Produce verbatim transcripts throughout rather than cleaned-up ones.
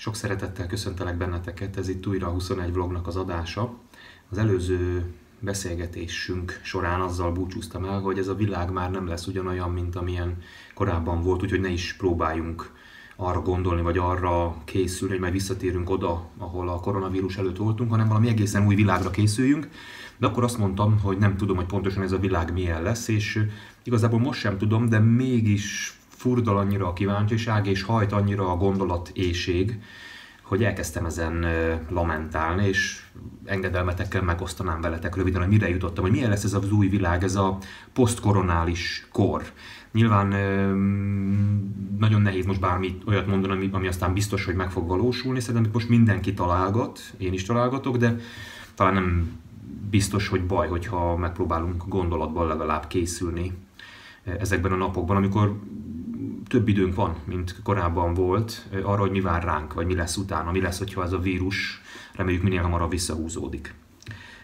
Sok szeretettel köszöntelek benneteket, ez itt újra a huszonegy vlognak az adása. Az előző beszélgetésünk során azzal búcsúztam el, hogy ez a világ már nem lesz ugyanolyan, mint amilyen korábban volt, úgyhogy ne is próbáljunk arra gondolni, vagy arra készülni, hogy majd visszatérünk oda, ahol a koronavírus előtt voltunk, hanem valami egészen új világra készüljünk. De akkor azt mondtam, hogy nem tudom, hogy pontosan ez a világ milyen lesz, és igazából most sem tudom, de mégis furdal annyira a kíváncsiság, és hajt annyira a gondolatéhség, hogy elkezdtem ezen lamentálni, és engedelmetekkel megosztanám veletek röviden, hogy mire jutottam, hogy milyen lesz ez az új világ, ez a posztkoronális kor. Nyilván nagyon nehéz most bármit olyat mondani, ami aztán biztos, hogy meg fog valósulni. Szerintem most mindenki találgat, én is találgatok, de talán nem biztos, hogy baj, hogyha megpróbálunk gondolatban legalább készülni ezekben a napokban, amikor több időnk van, mint korábban volt, arra, hogy mi vár ránk, vagy mi lesz utána, mi lesz, hogyha ez a vírus, reméljük, minél hamarabb visszahúzódik.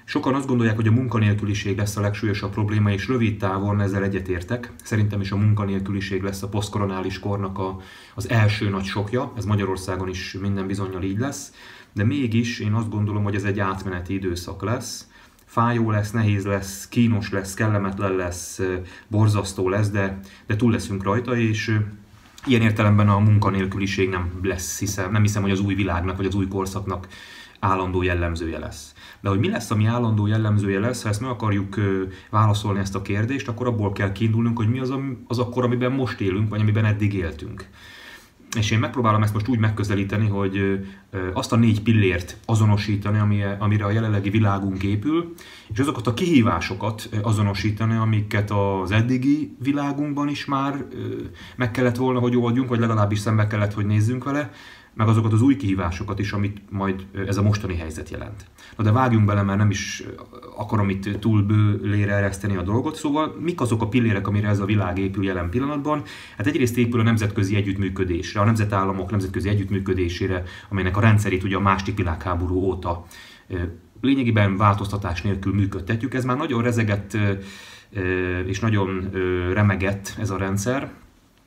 Sokan azt gondolják, hogy a munkanélküliség lesz a legsúlyosabb probléma, és rövid távon ezzel egyetértek. Szerintem is a munkanélküliség lesz a posztkoronális kornak a, az első nagy sokja, ez Magyarországon is minden bizonnyal így lesz, de mégis én azt gondolom, hogy ez egy átmeneti időszak lesz. Fájó lesz, nehéz lesz, kínos lesz, kellemetlen lesz, borzasztó lesz, de, de túl leszünk rajta, és ilyen értelemben a munkanélküliség nem lesz, hiszem, nem hiszem, hogy az új világnak, vagy az új korszaknak állandó jellemzője lesz. De hogy mi lesz, ami állandó jellemzője lesz, ha ezt meg akarjuk válaszolni ezt a kérdést, akkor abból kell kiindulnunk, hogy mi az a, az a kor, amiben most élünk, vagy amiben eddig éltünk. És én megpróbálom ezt most úgy megközelíteni, hogy azt a négy pillért azonosítani, amire a jelenlegi világunk épül, és azokat a kihívásokat azonosítani, amiket az eddigi világunkban is már meg kellett volna, hogy oldjunk, vagy legalábbis szembe kellett, hogy nézzünk vele, meg azokat az új kihívásokat is, amit majd ez a mostani helyzet jelent. Na de vágjunk bele, mert nem is akarom itt túl bőlére ereszteni a dolgot, szóval mik azok a pillérek, amire ez a világ épül jelen pillanatban? Hát egyrészt épül a nemzetközi együttműködésre, a nemzetállamok nemzetközi együttműködésére, amelynek a rendszerét ugye a második világháború óta lényegében változtatás nélkül működtetjük. Ez már nagyon rezegett és nagyon remegett ez a rendszer.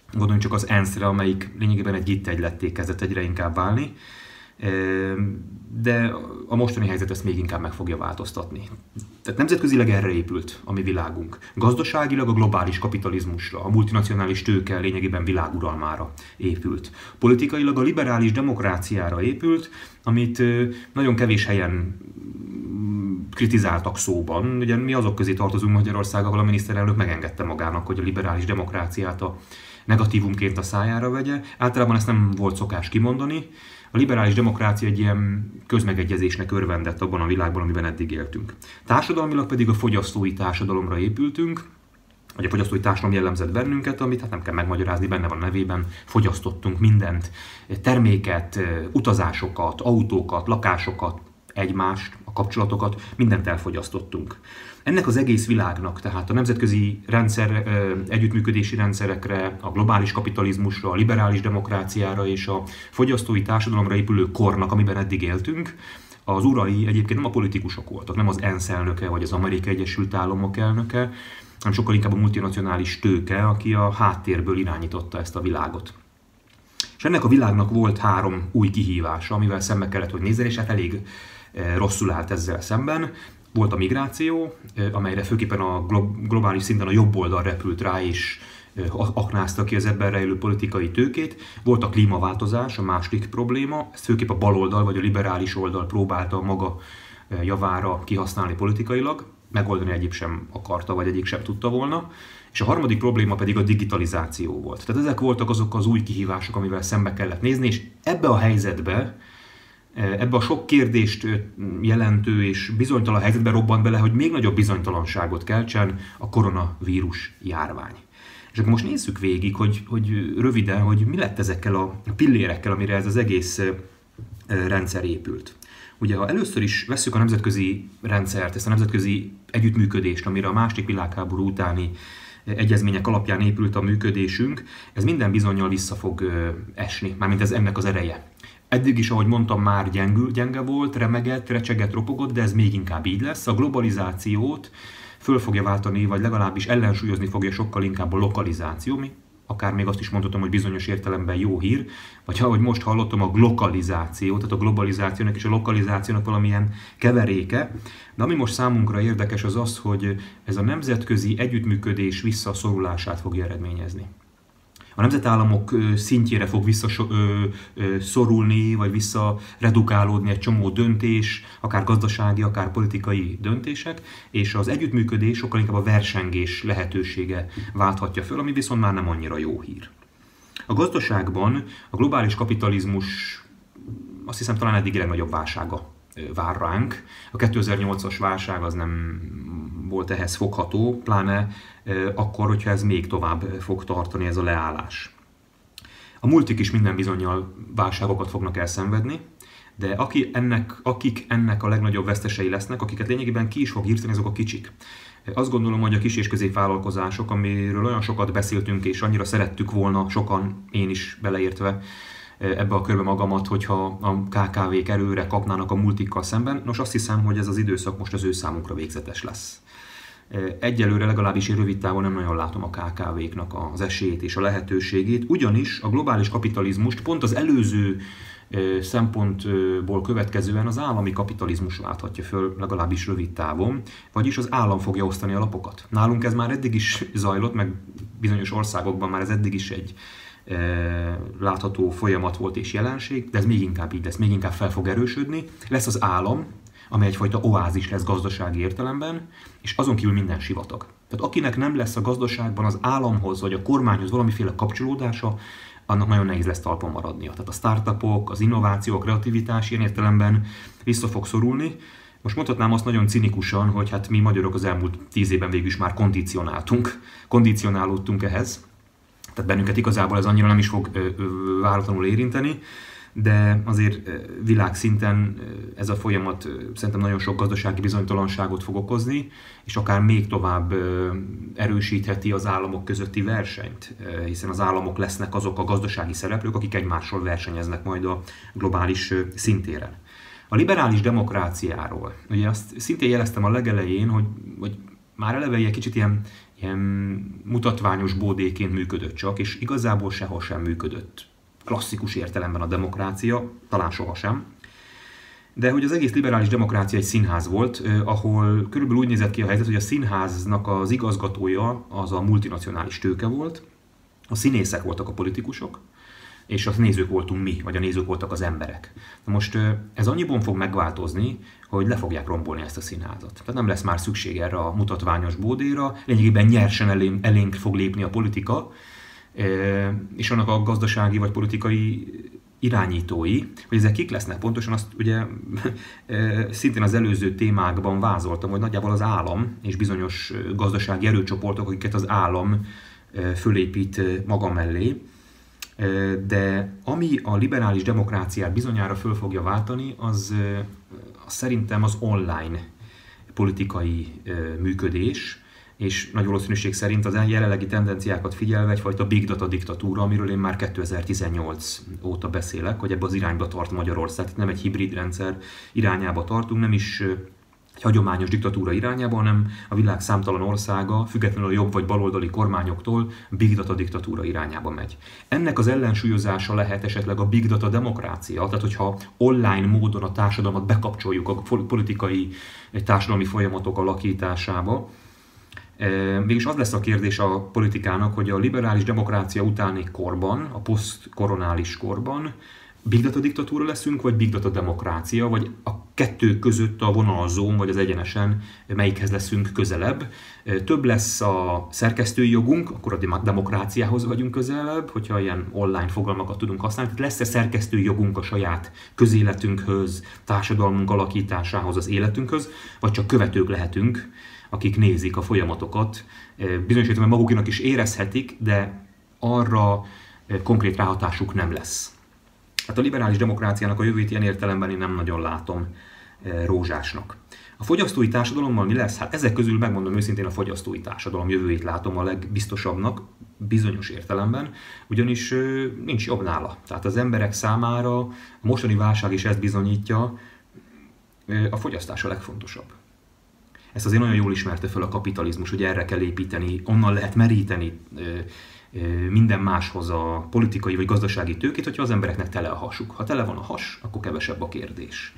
Gondoljunk csak az ENSZ-re, amelyik lényegében egy gittegyletté kezdett egyre inkább válni, de a mostani helyzet ezt még inkább meg fogja változtatni. Tehát nemzetközileg erre épült a mi világunk. Gazdaságilag a globális kapitalizmusra, a multinacionális tőke lényegében világuralmára épült. Politikailag a liberális demokráciára épült, amit nagyon kevés helyen kritizáltak szóban. Ugye mi azok közé tartozunk Magyarország, ahol a miniszterelnök megengedte magának, hogy a liberális demokráciát a negatívumként a szájára vegye. Általában ezt nem volt szokás kimondani. A liberális demokrácia egy ilyen közmegegyezésnek örvendett abban a világban, amiben eddig éltünk. Társadalmilag pedig a fogyasztói társadalomra épültünk, vagy a fogyasztói társadalom jellemzett bennünket, amit hát nem kell megmagyarázni, benne van a nevében, fogyasztottunk mindent, terméket, utazásokat, autókat, lakásokat, egymást, a kapcsolatokat, mindent elfogyasztottunk. Ennek az egész világnak, tehát a nemzetközi rendszer, együttműködési rendszerekre, a globális kapitalizmusra, a liberális demokráciára és a fogyasztói társadalomra épülő kornak, amiben eddig éltünk, az urai egyébként nem a politikusok voltak, nem az ENSZ elnöke vagy az Amerikai Egyesült Államok elnöke, hanem sokkal inkább a multinacionális tőke, aki a háttérből irányította ezt a világot. És ennek a világnak volt három új kihívása, amivel szembe kellett, hogy nézzel, és hát elég rosszul állt ezzel szemben. Volt a migráció, amelyre főképpen a globális szinten a jobb oldal repült rá, és aknázta ki az ebben rejlő politikai tőkét. Volt a klímaváltozás, a másik probléma, ezt főképp a baloldal vagy a liberális oldal próbálta maga javára kihasználni politikailag, megoldani egyéb sem akarta, vagy egyik sem tudta volna. És a harmadik probléma pedig a digitalizáció volt. Tehát ezek voltak azok az új kihívások, amivel szembe kellett nézni, és ebbe a helyzetbe, ebbe a sok kérdést jelentő és bizonytalan helyzetbe robbant bele, hogy még nagyobb bizonytalanságot keltsen a koronavírus járvány. És akkor most nézzük végig, hogy, hogy röviden, hogy mi lett ezekkel a pillérekkel, amire ez az egész rendszer épült. Ugye, ha először is vesszük a nemzetközi rendszert, ezt a nemzetközi együttműködést, amire a második világháború utáni egyezmények alapján épült a működésünk, ez minden bizonnyal vissza fog esni, mármint ez ennek az ereje. Eddig is, ahogy mondtam, már gyengül, gyenge volt, remegett, recsegett, ropogott, de ez még inkább így lesz. A globalizációt föl fogja váltani, vagy legalábbis ellensúlyozni fogja sokkal inkább a lokalizáció, mi akár még azt is mondhatom, hogy bizonyos értelemben jó hír, vagy ahogy most hallottam, a glokalizáció, tehát a globalizációnak és a lokalizációnak valamilyen keveréke. De ami most számunkra érdekes az az, hogy ez a nemzetközi együttműködés visszaszorulását fogja eredményezni. A nemzetállamok szintjére fog visszaszorulni, vagy visszaredukálódni egy csomó döntés, akár gazdasági, akár politikai döntések, és az együttműködés sokkal inkább a versengés lehetősége válthatja föl, ami viszont már nem annyira jó hír. A gazdaságban a globális kapitalizmus azt hiszem talán eddig legnagyobb válsága vár ránk. A kétezer-nyolcas válság az nem volt ehhez fogható, pláne akkor, hogyha ez még tovább fog tartani, ez a leállás. A multik is minden bizonnyal válságokat fognak elszenvedni, de aki ennek, akik ennek a legnagyobb vesztesei lesznek, akiket lényegében ki is fog írtani, azok a kicsik. Azt gondolom, hogy a kis és középvállalkozások, amiről olyan sokat beszéltünk és annyira szerettük volna, sokan, én is beleértve ebbe a körbe magamat, hogyha a ká ká vék erőre kapnának a multikkal szemben, nos azt hiszem, hogy ez az időszak most az ő számunkra végzetes lesz. Egyelőre legalábbis én rövid távon nem nagyon látom a ká ká véknak az esélyét és a lehetőségét, ugyanis a globális kapitalizmust pont az előző szempontból következően az állami kapitalizmus láthatja föl legalábbis rövid távon, vagyis az állam fogja osztani a lapokat. Nálunk ez már eddig is zajlott, meg bizonyos országokban már ez eddig is egy látható folyamat volt és jelenség, de ez még inkább így lesz, még inkább fel fog erősödni. Lesz az állam, amely egyfajta oázis lesz gazdasági értelemben, és azon kívül minden sivatag. Tehát akinek nem lesz a gazdaságban az államhoz vagy a kormányhoz valamiféle kapcsolódása, annak nagyon nehéz lesz talpon maradnia. Tehát a startupok, az innováció, a kreativitás ilyen értelemben vissza fog szorulni. Most mondhatnám azt nagyon cinikusan, hogy hát mi magyarok az elmúlt tíz évben végül is már kondicionáltunk, kondicionálódtunk ehhez. Tehát bennünket igazából ez annyira nem is fog ö, ö, váratlanul érinteni, de azért világszinten ez a folyamat szerintem nagyon sok gazdasági bizonytalanságot fog okozni, és akár még tovább erősítheti az államok közötti versenyt, hiszen az államok lesznek azok a gazdasági szereplők, akik egymással versenyeznek majd a globális szintéren. A liberális demokráciáról, ugye azt szintén jeleztem a legelején, hogy, hogy már eleve egy kicsit ilyen, ilyen mutatványos bódéként működött csak, és igazából sehol sem működött. Klasszikus értelemben a demokrácia, talán sohasem. De hogy az egész liberális demokrácia egy színház volt, ahol körülbelül úgy nézett ki a helyzet, hogy a színháznak az igazgatója az a multinacionális tőke volt, a színészek voltak a politikusok, és a nézők voltunk mi, vagy a nézők voltak az emberek. Na most ez annyiban fog megváltozni, hogy le fogják rombolni ezt a színházat. Tehát nem lesz már szükség erre a mutatványos bódéra, lényegében nyersen elénk fog lépni a politika, és annak a gazdasági vagy politikai irányítói, hogy ezek kik lesznek pontosan, azt ugye szintén az előző témákban vázoltam, hogy nagyjából az állam és bizonyos gazdasági erőcsoportok, akiket az állam fölépít maga mellé, de ami a liberális demokráciát bizonyára föl fogja váltani, az, az szerintem az online politikai működés, és nagy valószínűség szerint az jelenlegi tendenciákat figyelve egyfajta big data diktatúra, amiről én már kétezer-tizennyolc óta beszélek, hogy ebbe az irányba tart Magyarország. Itt nem egy hibrid rendszer irányába tartunk, nem is egy hagyományos diktatúra irányába, hanem a világ számtalan országa, függetlenül a jobb vagy baloldali kormányoktól, big data diktatúra irányába megy. Ennek az ellensúlyozása lehet esetleg a big data demokrácia, tehát hogyha online módon a társadalmat bekapcsoljuk a politikai társadalmi folyamatok alakításába. Mégis az lesz a kérdés a politikának, hogy a liberális demokrácia utáni korban, a posztkoronális korban big data diktatúra leszünk, vagy big data demokrácia, vagy a kettő között a vonalzón, vagy az egyenesen melyikhez leszünk közelebb. Több lesz a szerkesztői jogunk, akkor a demokráciához vagyunk közelebb, hogyha ilyen online fogalmakat tudunk használni. Tehát lesz-e szerkesztői jogunk a saját közéletünkhöz, társadalmunk alakításához, az életünkhöz, vagy csak követők lehetünk, akik nézik a folyamatokat, bizonyos értelemben magukinak is érezhetik, de arra konkrét ráhatásuk nem lesz. Hát a liberális demokráciának a jövőjét ilyen értelemben én nem nagyon látom rózsásnak. A fogyasztói társadalommal mi lesz? Hát ezek közül megmondom őszintén, a fogyasztói társadalom jövőjét látom a legbiztosabbnak, bizonyos értelemben, ugyanis nincs jobb nála. Tehát az emberek számára a mostani válság is ezt bizonyítja, a fogyasztás a legfontosabb. Ezt azért nagyon jól ismerte fel a kapitalizmus, hogy erre kell építeni, onnan lehet meríteni minden máshoz a politikai vagy gazdasági tőkét, hogyha az embereknek tele a hasuk. Ha tele van a has, akkor kevesebb a kérdés.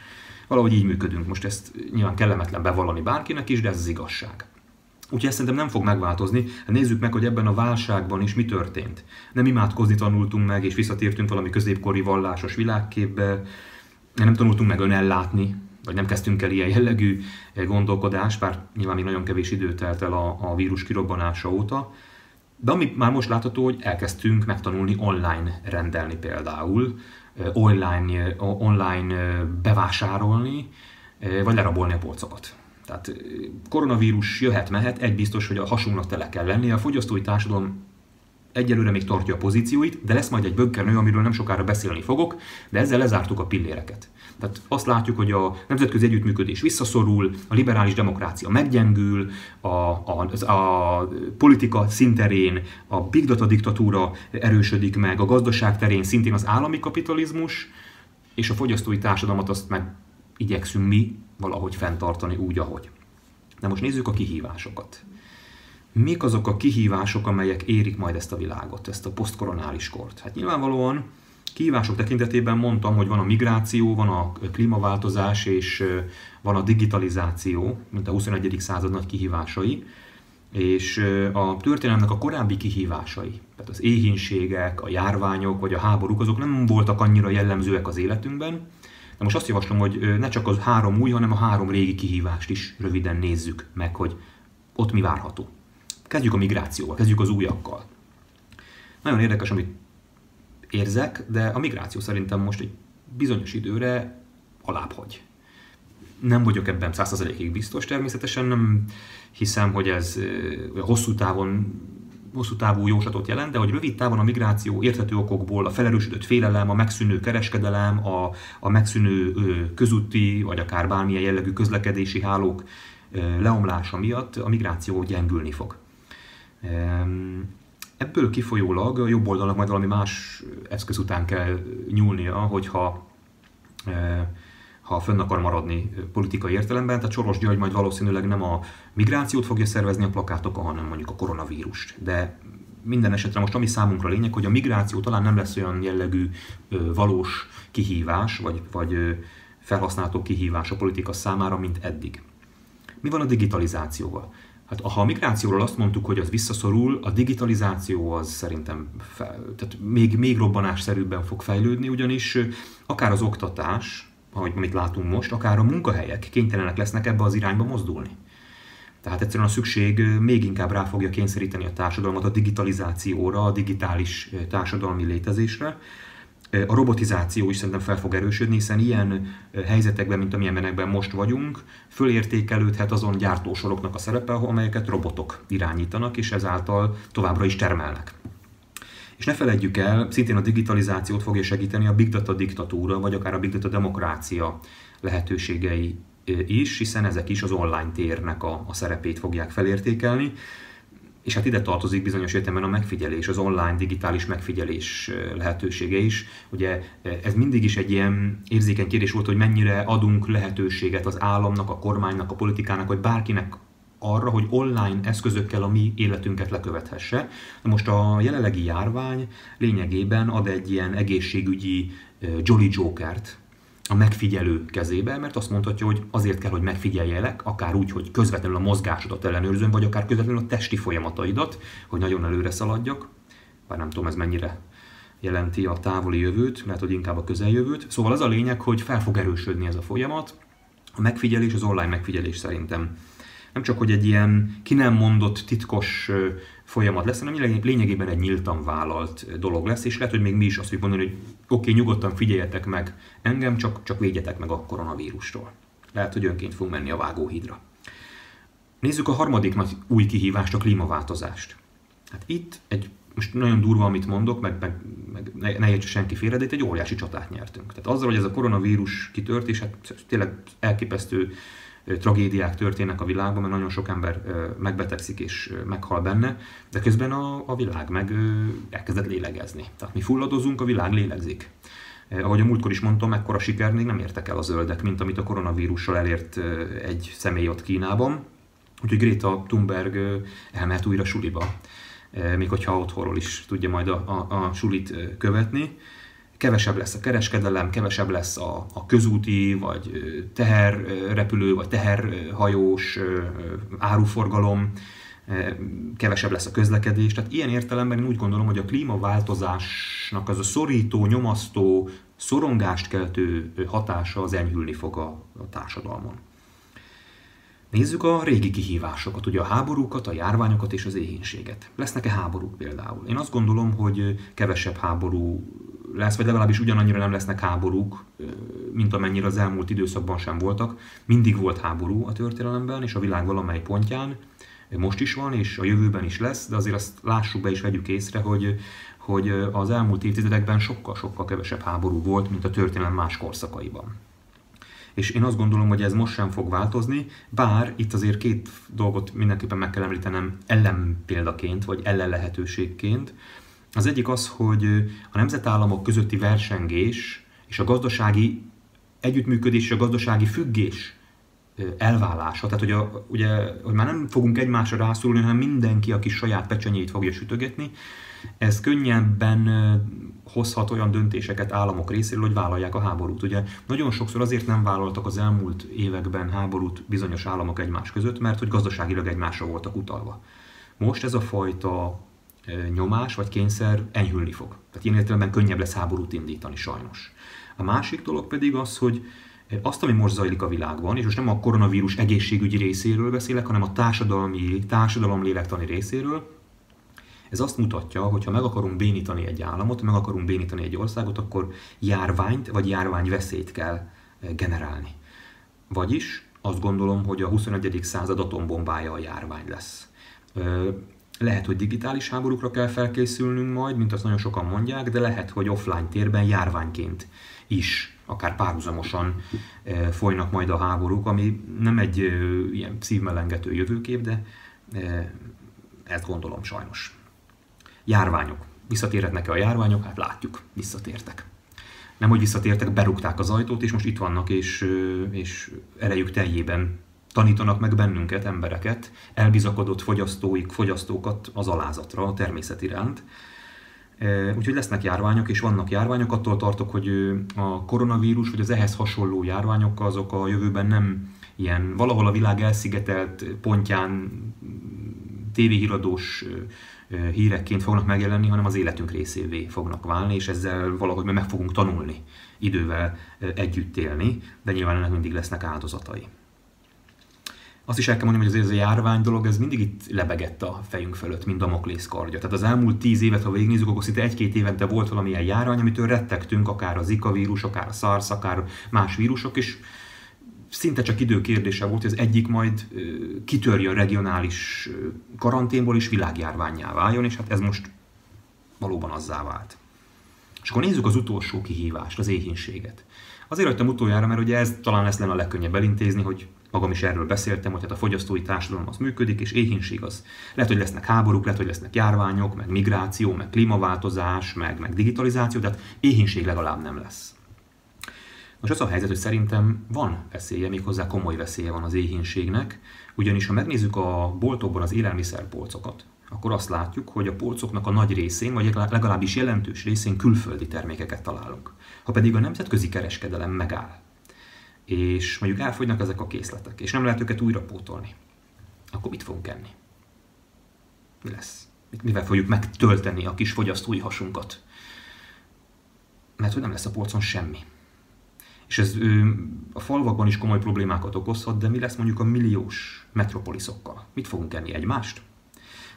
Valahogy így működünk. Most ezt nyilván kellemetlen bevallani bárkinek is, de ez az igazság. Úgyhogy ezt szerintem nem fog megváltozni. Nézzük meg, hogy ebben a válságban is mi történt. Nem imádkozni tanultunk meg, és visszatértünk valami középkori vallásos világképbe, nem tanultunk meg önellátni, vagy nem kezdtünk el ilyen jellegű gondolkodást, bár nyilván még nagyon kevés idő telt el a, a vírus kirobbanása óta. De ami már most látható, hogy elkezdtünk megtanulni online rendelni például, online, online bevásárolni, vagy lerabolni a polcokat. Tehát koronavírus jöhet-mehet, egy biztos, hogy a hasunknak tele kell lennie. A fogyasztói társadalom egyelőre még tartja a pozícióit, de lesz majd egy bökkenő, amiről nem sokára beszélni fogok, de ezzel lezártuk a pilléreket. Tehát azt látjuk, hogy a nemzetközi együttműködés visszaszorul, a liberális demokrácia meggyengül, a, a, a politika szinterén a big data diktatúra erősödik meg, a gazdaság terén szintén az állami kapitalizmus, és a fogyasztói társadalmat azt meg igyekszünk mi valahogy fenntartani úgy, ahogy. De most nézzük a kihívásokat. Mik azok a kihívások, amelyek érik majd ezt a világot, ezt a posztkoronális kort? Hát nyilvánvalóan kihívások tekintetében mondtam, hogy van a migráció, van a klímaváltozás és van a digitalizáció, mint a huszonegyedik század nagy kihívásai, és a történelemnek a korábbi kihívásai, tehát az éhínségek, a járványok vagy a háborúk, azok nem voltak annyira jellemzőek az életünkben. De most azt javaslom, hogy ne csak az három új, hanem a három régi kihívást is röviden nézzük meg, hogy ott mi várható. Kezdjük a migrációval, kezdjük az újakkal. Nagyon érdekes, amit érzek, de a migráció szerintem most egy bizonyos időre alábbhagy. Nem vagyok ebben száz százalékig biztos, természetesen nem hiszem, hogy ez hosszú távon, hosszú távú jóslatot jelent, de hogy rövid távon a migráció érthető okokból, a felerősödött félelem, a megszűnő kereskedelem, a, a megszűnő közúti, vagy akár bármilyen jellegű közlekedési hálók leomlása miatt a migráció gyengülni fog. Ebből kifolyólag a jobb oldalnak majd valami más eszköz után kell nyúlnia, hogyha ha fönn akar maradni politikai értelemben. Tehát Soros György majd valószínűleg nem a migrációt fogja szervezni a plakátokon, hanem mondjuk a koronavírust. De minden esetre most ami számunkra lényeg, hogy a migráció talán nem lesz olyan jellegű valós kihívás, vagy, vagy felhasználható kihívás a politika számára, mint eddig. Mi van a digitalizációval? Hát ha a migrációról azt mondtuk, hogy az visszaszorul, a digitalizáció az szerintem fel, tehát még, még robbanásszerűbben fog fejlődni, ugyanis akár az oktatás, amit látunk most, akár a munkahelyek kénytelenek lesznek ebbe az irányba mozdulni. Tehát egyszerűen a szükség még inkább rá fogja kényszeríteni a társadalmat a digitalizációra, a digitális társadalmi létezésre. A robotizáció is szerintem fel fog erősödni, hiszen ilyen helyzetekben, mint amilyenekben most vagyunk, fölértékelődhet azon gyártósoroknak a szerepe, amelyeket robotok irányítanak, és ezáltal továbbra is termelnek. És ne felejtjük el, szintén a digitalizációt fogja segíteni a big data diktatúra, vagy akár a big data demokrácia lehetőségei is, hiszen ezek is az online térnek a, a szerepét fogják felértékelni. És hát ide tartozik bizonyos értelemben a megfigyelés, az online digitális megfigyelés lehetősége is. Ugye ez mindig is egy ilyen érzékeny kérdés volt, hogy mennyire adunk lehetőséget az államnak, a kormánynak, a politikának, vagy bárkinek arra, hogy online eszközökkel a mi életünket lekövethesse. De most a jelenlegi járvány lényegében ad egy ilyen egészségügyi Jolly Jokert a megfigyelő kezébe, mert azt mondhatja, hogy azért kell, hogy megfigyeljelek, akár úgy, hogy közvetlenül a mozgásodat ellenőrzöm, vagy akár közvetlenül a testi folyamataidat, hogy nagyon előre szaladjak. Bár nem tudom, ez mennyire jelenti a távoli jövőt, mert hogy inkább a közeljövőt. Szóval az a lényeg, hogy fel fog erősödni ez a folyamat. A megfigyelés, az online megfigyelés szerintem nem csak, hogy egy ilyen ki nem mondott titkos folyamat lesz, hanem lényegében egy nyíltan vállalt dolog lesz, és lehet, hogy még mi is azt fogjuk mondani, hogy oké, nyugodtan figyeljetek meg engem, csak, csak védjetek meg a koronavírustól. Lehet, hogy önként fogunk menni a vágóhídra. Nézzük a harmadik nagy új kihívást, a klímaváltozást. Hát itt egy, most nagyon durva, amit mondok, meg, meg, meg ne, ne értsen senki félre, de itt egy óriási csatát nyertünk. Tehát azzal, hogy ez a koronavírus kitört, és hát tényleg elképesztő tragédiák történnek a világban, mert nagyon sok ember megbetegszik és meghal benne, de közben a, a világ meg elkezdett lélegezni. Tehát mi fulladozunk, a világ lélegzik. Ahogy a múltkor is mondtam, ekkora siker még nem értek el a zöldek, mint amit a koronavírussal elért egy személy ott Kínában. Úgyhogy Greta Thunberg elmehet újra suliba, még hogyha otthonról is tudja majd a, a, a sulit követni. Kevesebb lesz a kereskedelem, kevesebb lesz a, a közúti, vagy teherrepülő, vagy teherhajós áruforgalom, kevesebb lesz a közlekedés. Tehát ilyen értelemben én úgy gondolom, hogy a klímaváltozásnak az a szorító, nyomasztó, szorongást keltő hatása az enyhülni fog a, a társadalmon. Nézzük a régi kihívásokat, ugye a háborúkat, a járványokat és az éhínséget. Lesznek-e háborúk például? Én azt gondolom, hogy kevesebb háború lesz, vagy legalábbis ugyanannyira nem lesznek háborúk, mint amennyire az elmúlt időszakban sem voltak. Mindig volt háború a történelemben, és a világ valamely pontján most is van, és a jövőben is lesz, de azért azt lássuk be és vegyük észre, hogy, hogy az elmúlt évtizedekben sokkal-sokkal kevesebb háború volt, mint a történelem más korszakaiban. És én azt gondolom, hogy ez most sem fog változni, bár itt azért két dolgot mindenképpen meg kell említenem ellenpéldaként, vagy ellenlehetőségként. Az egyik az, hogy a nemzetállamok közötti versengés és a gazdasági együttműködés és a gazdasági függés elválása, tehát hogy, a, ugye, hogy már nem fogunk egymásra rászorulni, hanem mindenki, aki saját pecsenyét fogja sütögetni, ez könnyebben hozhat olyan döntéseket államok részéről, hogy vállalják a háborút. Ugye nagyon sokszor azért nem vállaltak az elmúlt években háborút bizonyos államok egymás között, mert hogy gazdaságilag egymásra voltak utalva. Most ez a fajta nyomás vagy kényszer enyhülni fog. Tehát ilyen értelemben könnyebb lesz háborút indítani sajnos. A másik dolog pedig az, hogy azt, ami most zajlik a világban, és most nem a koronavírus egészségügyi részéről beszélek, hanem a társadalmi, társadalomlélektani részéről, ez azt mutatja, hogy ha meg akarunk bénítani egy államot, meg akarunk bénítani egy országot, akkor járványt vagy járványveszélyt kell generálni. Vagyis azt gondolom, hogy a huszonegyedik század atombombája a járvány lesz. Lehet, hogy digitális háborúkra kell felkészülnünk majd, mint azt nagyon sokan mondják, de lehet, hogy offline térben járványként is, akár párhuzamosan folynak majd a háborúk, ami nem egy ilyen szívmelengető jövőkép, de ezt gondolom sajnos. Járványok. Visszatérhetnek-e a járványok? Hát látjuk, visszatértek. Nem, hogy visszatértek, berúgták az ajtót, és most itt vannak, és, és erejük teljében tanítanak meg bennünket, embereket, elbizakodott fogyasztóik, fogyasztókat az alázatra, a természet iránt. Úgyhogy lesznek járványok, és vannak járványok. Attól tartok, hogy a koronavírus, vagy az ehhez hasonló járványok, azok a jövőben nem ilyen valahol a világ elszigetelt pontján tévéhíradós hírekként fognak megjelenni, hanem az életünk részévé fognak válni, és ezzel valahogy meg fogunk tanulni idővel együtt élni, de nyilván ennek mindig lesznek áldozatai. Azt is el kell mondjam, hogy ez a járvány dolog, ez mindig itt lebegett a fejünk fölött, mint Damoklész kardja. Tehát az elmúlt tíz évet, ha végignézzük, akkor szinte egy-két évente volt valamilyen járvány, amitől rettegtünk, akár a Zika vírus, akár a SARS, akár más vírusok, és szinte csak idő kérdése volt, hogy az egyik majd kitörjön regionális karanténból, és világjárvánnyá váljon, és hát ez most valóban azzá vált. És akkor nézzük az utolsó kihívást, az éhínséget. Azért hagytam utoljára, mert ugye ez talán lesz lenne a legkönnyebb elintézni, hogy magam is erről beszéltem, hogy hát a fogyasztói társadalom az működik, és éhínség az. Lehet, hogy lesznek háborúk, lehet, hogy lesznek járványok, meg migráció, meg klímaváltozás, meg, meg digitalizáció, tehát éhínség legalább nem lesz. Most az a helyzet, hogy szerintem van veszélye, méghozzá komoly veszélye van az éhínségnek, ugyanis ha megnézzük a boltokban az élelmiszerpolcokat, akkor azt látjuk, hogy a polcoknak a nagy részén, vagy legalábbis jelentős részén külföldi termékeket találunk. Ha pedig a nemzetközi kereskedelem megáll, és mondjuk elfogynak ezek a készletek, és nem lehet őket újra pótolni, akkor mit fogunk enni? Mi lesz? Mivel fogjuk megtölteni a kis fogyasztói hasunkat? Mert hogy nem lesz a polcon semmi. És ez ö, a falvakban is komoly problémákat okozhat, de mi lesz mondjuk a milliós metropoliszokkal? Mit fogunk enni, egymást?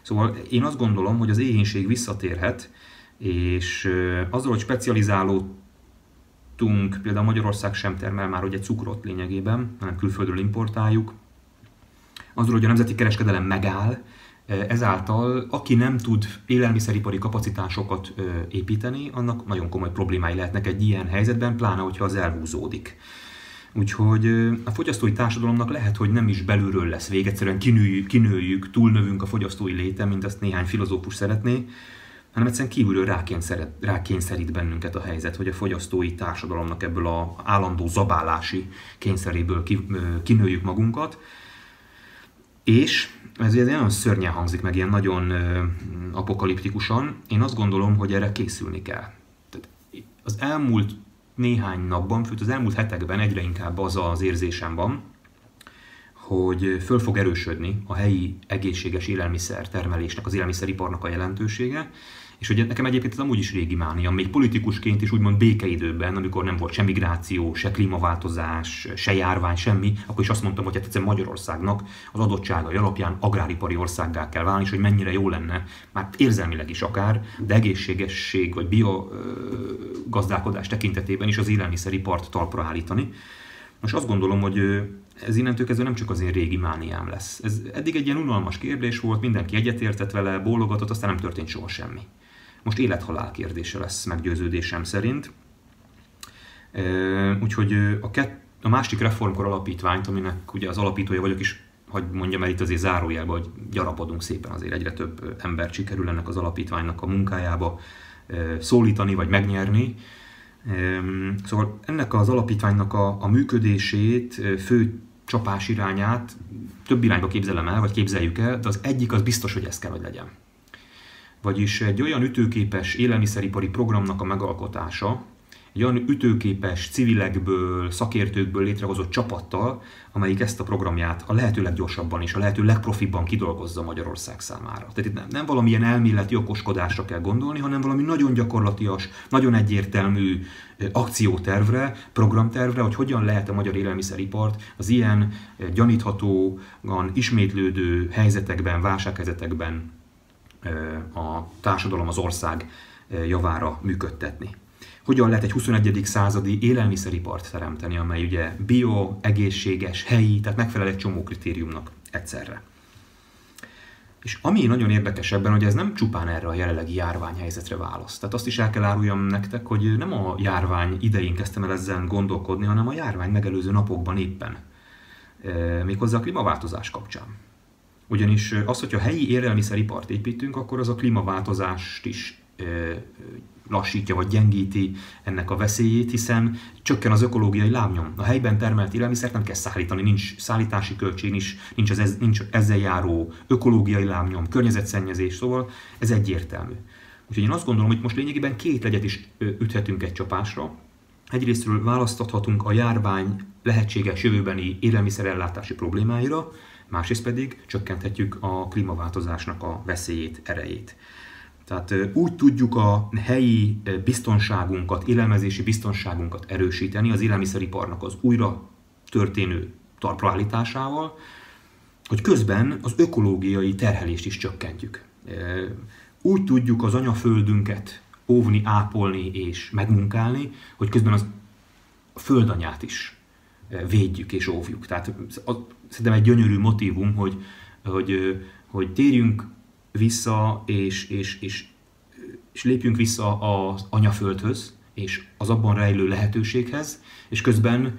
Szóval én azt gondolom, hogy az éhínség visszatérhet, és ö, azzal, hogy specializáló például Magyarország sem termel már ugye cukrot lényegében, hanem külföldről importáljuk. Azzal, hogy a nemzeti kereskedelem megáll, ezáltal aki nem tud élelmiszeripari kapacitásokat építeni, annak nagyon komoly problémái lehetnek egy ilyen helyzetben, pláne, hogyha az elhúzódik. Úgyhogy a fogyasztói társadalomnak lehet, hogy nem is belülről lesz vége, egyszerűen kinőjük, kinőjük, túlnövünk a fogyasztói léte, mint azt néhány filozófus szeretné, hanem egyszerűen kívülről rákényszerít, rákényszerít bennünket a helyzet, hogy a fogyasztói társadalomnak ebből az állandó zabálási kényszeréből ki, kinőjük magunkat. És ez ugye nagyon szörnyen hangzik meg, ilyen nagyon apokaliptikusan. Én azt gondolom, hogy erre készülni kell. Tehát az elmúlt néhány napban, főt az elmúlt hetekben egyre inkább az az érzésem van, hogy föl fog erősödni a helyi egészséges élelmiszer termelésnek, az élelmiszeriparnak a jelentősége, és hogy nekem egyébként ez amúgy is régi mánia, még politikusként is úgymond békeidőben, amikor nem volt se migráció, se klímaváltozás, se járvány, semmi, akkor is azt mondtam, hogy hát egyszerűen Magyarországnak az adottságai alapján agráripari országgá kell válni, és hogy mennyire jó lenne, már érzelmileg is akár, de egészségesség vagy biogazdálkodás tekintetében is az élelmiszeripart talpra állítani. Most azt gondolom, hogy ez innentől kezdve nem csak az én régi mániám lesz. Ez eddig egy ilyen unalmas kérdés volt, mindenki egyetértett vele, bólogatott, aztán nem történt soha semmi. Most élethalál kérdése lesz meggyőződésem szerint. Úgyhogy a, kett, a másik reformkor alapítványt, aminek ugye az alapítója vagyok is, hogy mondjam el itt azért zárójelben, hogy gyarapodunk szépen, azért egyre több embert sikerül ennek az alapítványnak a munkájába szólítani vagy megnyerni. Szóval ennek az alapítványnak a, a működését, fő csapás irányát több irányba képzelem el, vagy képzeljük el, de az egyik az biztos, hogy ez kell, hogy legyen. Vagyis egy olyan ütőképes élelmiszeripari programnak a megalkotása, egy olyan ütőképes civilekből, szakértőkből létrehozott csapattal, amelyik ezt a programját a lehető leggyorsabban és a lehető legprofibban kidolgozza Magyarország számára. Tehát itt nem, nem valamilyen elméleti okoskodásra kell gondolni, hanem valami nagyon gyakorlatias, nagyon egyértelmű akciótervre, programtervre, hogy hogyan lehet a magyar élelmiszeripart az ilyen gyaníthatóan ismétlődő helyzetekben, válsághelyzetekben a társadalom, az ország javára működtetni. Hogyan lehet egy huszonegyedik századi élelmiszeripart teremteni, amely ugye bio, egészséges, helyi, tehát megfelel egy csomó kritériumnak egyszerre. És ami nagyon érdekes ebben, hogy ez nem csupán erre a jelenlegi járványhelyzetre válasz. Tehát azt is el kell áruljam nektek, hogy nem a járvány idején kezdtem el ezzel gondolkodni, hanem a járvány megelőző napokban éppen. Méghozzá a klímaváltozás kapcsán. Ugyanis az, hogyha helyi élelmiszeripart építünk, akkor az a klímaváltozást is lassítja vagy gyengíti ennek a veszélyét, hiszen csökken az ökológiai lábnyom. A helyben termelt élelmiszert nem kell szállítani, nincs szállítási költség is, nincs, az ez, nincs ezzel járó ökológiai lábnyom, környezetszennyezés, szóval ez egyértelmű. Úgyhogy én azt gondolom, hogy most lényegében két legyet is üthetünk egy csapásra. Egyrésztről választathatunk a járvány lehetséges jövőbeni élelmiszerellátási problémáira, másrészt pedig csökkenthetjük a klímaváltozásnak a veszélyét, erejét. Tehát úgy tudjuk a helyi biztonságunkat, élelmezési biztonságunkat erősíteni az élelmiszeriparnak az újra történő talpraállításával, hogy közben az ökológiai terhelést is csökkentjük. Úgy tudjuk az anyaföldünket óvni, ápolni és megmunkálni, hogy közben az földanyát is védjük és óvjuk. Tehát szerintem egy gyönyörű motívum, hogy, hogy, hogy térjünk vissza, és, és, és, és lépjünk vissza az anyaföldhöz, és az abban rejlő lehetőséghez, és közben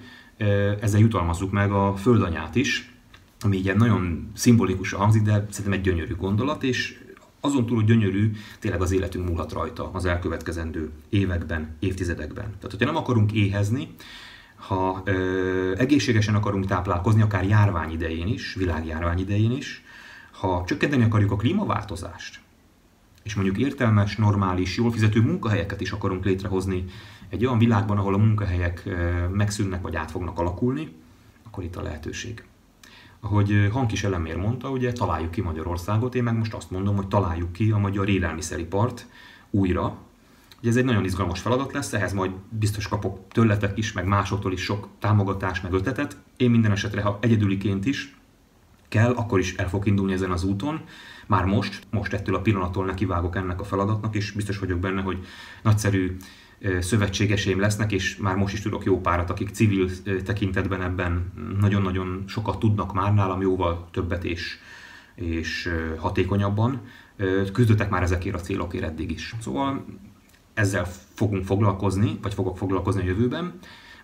ezzel jutalmazzuk meg a földanyát is, ami ilyen nagyon szimbolikusan hangzik, de szerintem egy gyönyörű gondolat, és azon túl, hogy gyönyörű, tényleg az életünk múlhat rajta az elkövetkezendő években, évtizedekben. Tehát, hogyha nem akarunk éhezni, ha ö, egészségesen akarunk táplálkozni, akár járvány idején is, világjárvány idején is, ha csökkenteni akarjuk a klímaváltozást, és mondjuk értelmes, normális, jól fizető munkahelyeket is akarunk létrehozni egy olyan világban, ahol a munkahelyek megszűnnek vagy át fognak alakulni, akkor itt a lehetőség. Ahogy Hankis Elemér mondta, ugye találjuk ki Magyarországot, én meg most azt mondom, hogy találjuk ki a magyar élelmiszeripart újra. Ugye ez egy nagyon izgalmas feladat lesz, ehhez majd biztos kapok tőletek is, meg másoktól is sok támogatást, meg ötletet. Én minden esetre, ha egyedüliként is kell, akkor is el fog indulni ezen az úton. Már most, most ettől a pillanattól nekivágok ennek a feladatnak, és biztos vagyok benne, hogy nagyszerű szövetségeseim lesznek, és már most is tudok jó párat, akik civil tekintetben ebben nagyon-nagyon sokat tudnak már nálam, jóval többet és, és hatékonyabban. Küzdöttek már ezekért a célokért eddig is. Szóval ezzel fogunk foglalkozni, vagy fogok foglalkozni a jövőben.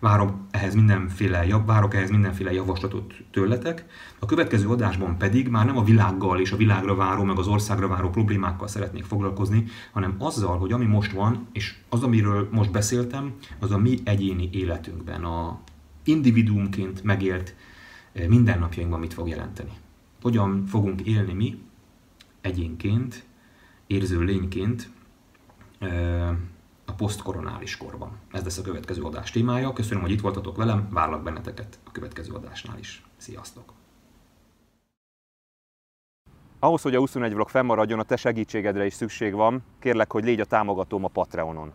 Várom ehhez mindenféle, várok ehhez mindenféle javaslatot tőletek. A következő adásban pedig már nem a világgal és a világra váró, meg az országra váró problémákkal szeretnék foglalkozni, hanem azzal, hogy ami most van, és az, amiről most beszéltem, az a mi egyéni életünkben, a individuumként megélt mindennapjainkban mit fog jelenteni. hogyan fogunk élni mi egyénként, érző lényként a posztkoronális korban. Ez lesz a következő adás témája. Köszönöm, hogy itt voltatok velem, várlak benneteket a következő adásnál is. Sziasztok! Ahhoz, hogy a huszonegy vlog fennmaradjon, a te segítségedre is szükség van. Kérlek, hogy légy a támogatóm a Patreonon.